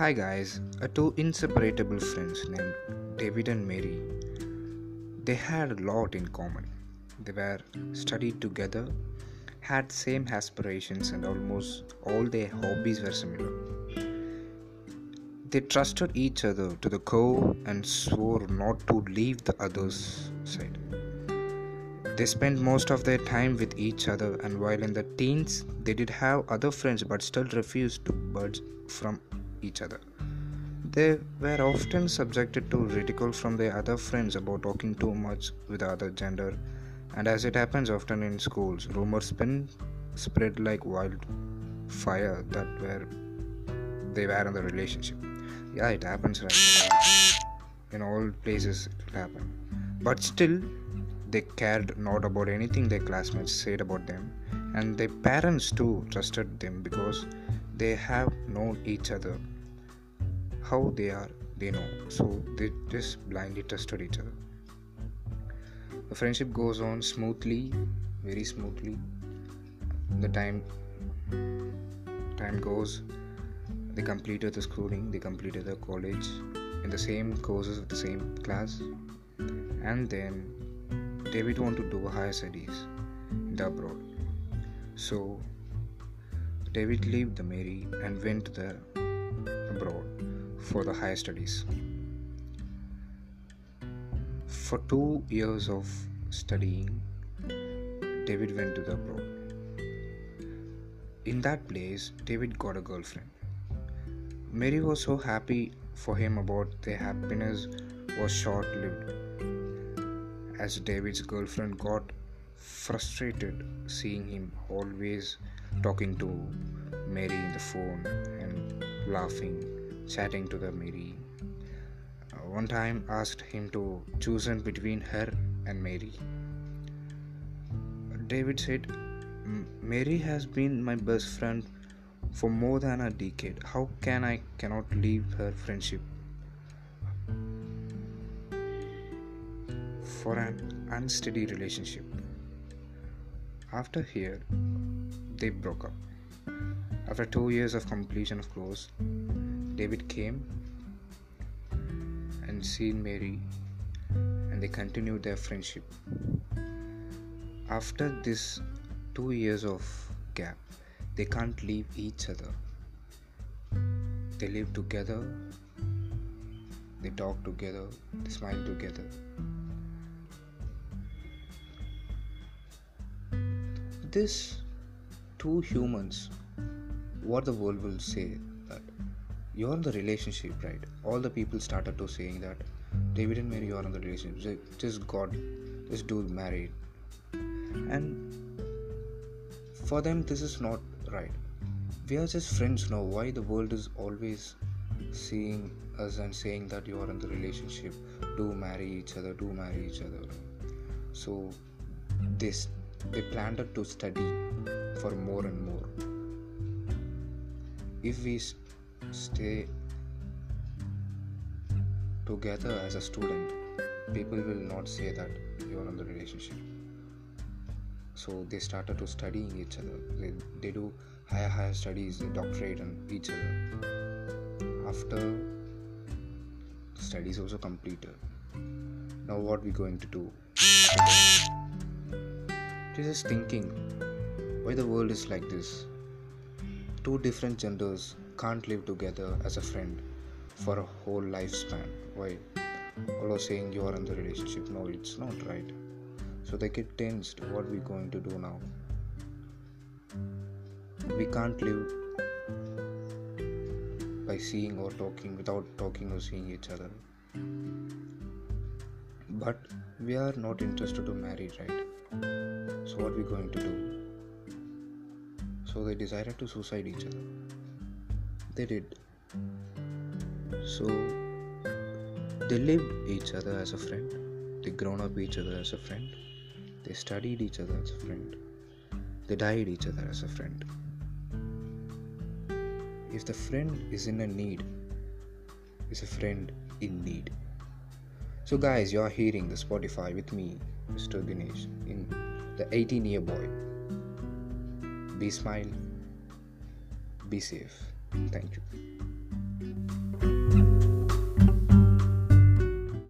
Hi guys, are two inseparable friends named David and Merry. They had a lot in common. They were studied together, had same aspirations, and almost all their hobbies were similar. They trusted each other to the core and swore not to leave the other's side. They spent most of their time with each other, and while in the teens, they did have other friends but still refused to budge from each other. They were often subjected to ridicule from their other friends about talking too much with the other gender, and as it happens often in schools, rumors spread like wildfire that they were in the relationship. Yeah, it happens right now. In all places it will happen. But still, they cared not about anything their classmates said about them, and their parents too trusted them because they have known each other. How they are, they know. So they just blindly trusted each other. The friendship goes on smoothly, very smoothly. The time goes. They completed the schooling, they completed the college in the same courses of the same class. And then David wanted to do higher studies abroad. So David left the Merry and went abroad for the higher studies. For 2 years of studying, David went to the abroad. In that place, David got a girlfriend. Merry was so happy for him, about their happiness was short-lived, as David's girlfriend got frustrated seeing him always talking to Merry in the phone and laughing, chatting to the Merry. One time asked him to choose between her and Merry. David said, "Merry has been my best friend for more than a decade. How can I cannot leave her friendship for an unsteady relationship?" After here, they broke up. After 2 years of completion of course, David came and seen Merry, and they continued their friendship. After this 2 years of gap, they can't leave each other. They live together, they talk together, they smile together. This two humans, what the world will say, that you're in the relationship, right? All the people started to saying that David and Merry are in the relationship. Just do married. And for them, this is not right. We are just friends now. Why the world is always seeing us and saying that you are in the relationship? Do marry each other. So they planned to study for more and more. If we stay together as a student, people will not say that you are in the relationship. So they started to studying each other. They do higher studies, they doctorate on each other. After studies also completed, now what we going to do? Just thinking, why the world is like this? Two different genders can't live together as a friend for a whole lifespan. Why? All are saying you are in the relationship. No, it's not right. So they get tensed. What are we going to do now? We can't live by seeing or talking, without talking or seeing each other. But we are not interested to marry, right? So what are we going to do? So they decided to suicide each other. They did. So they lived each other as a friend. They grown up each other as a friend. They studied each other as a friend. They died each other as a friend. If the friend is in a need, is a friend in need. So guys, you are hearing the Spotify with me, Mr. Dinesh, in the 18-year boy. Be smile, be safe. Thank you.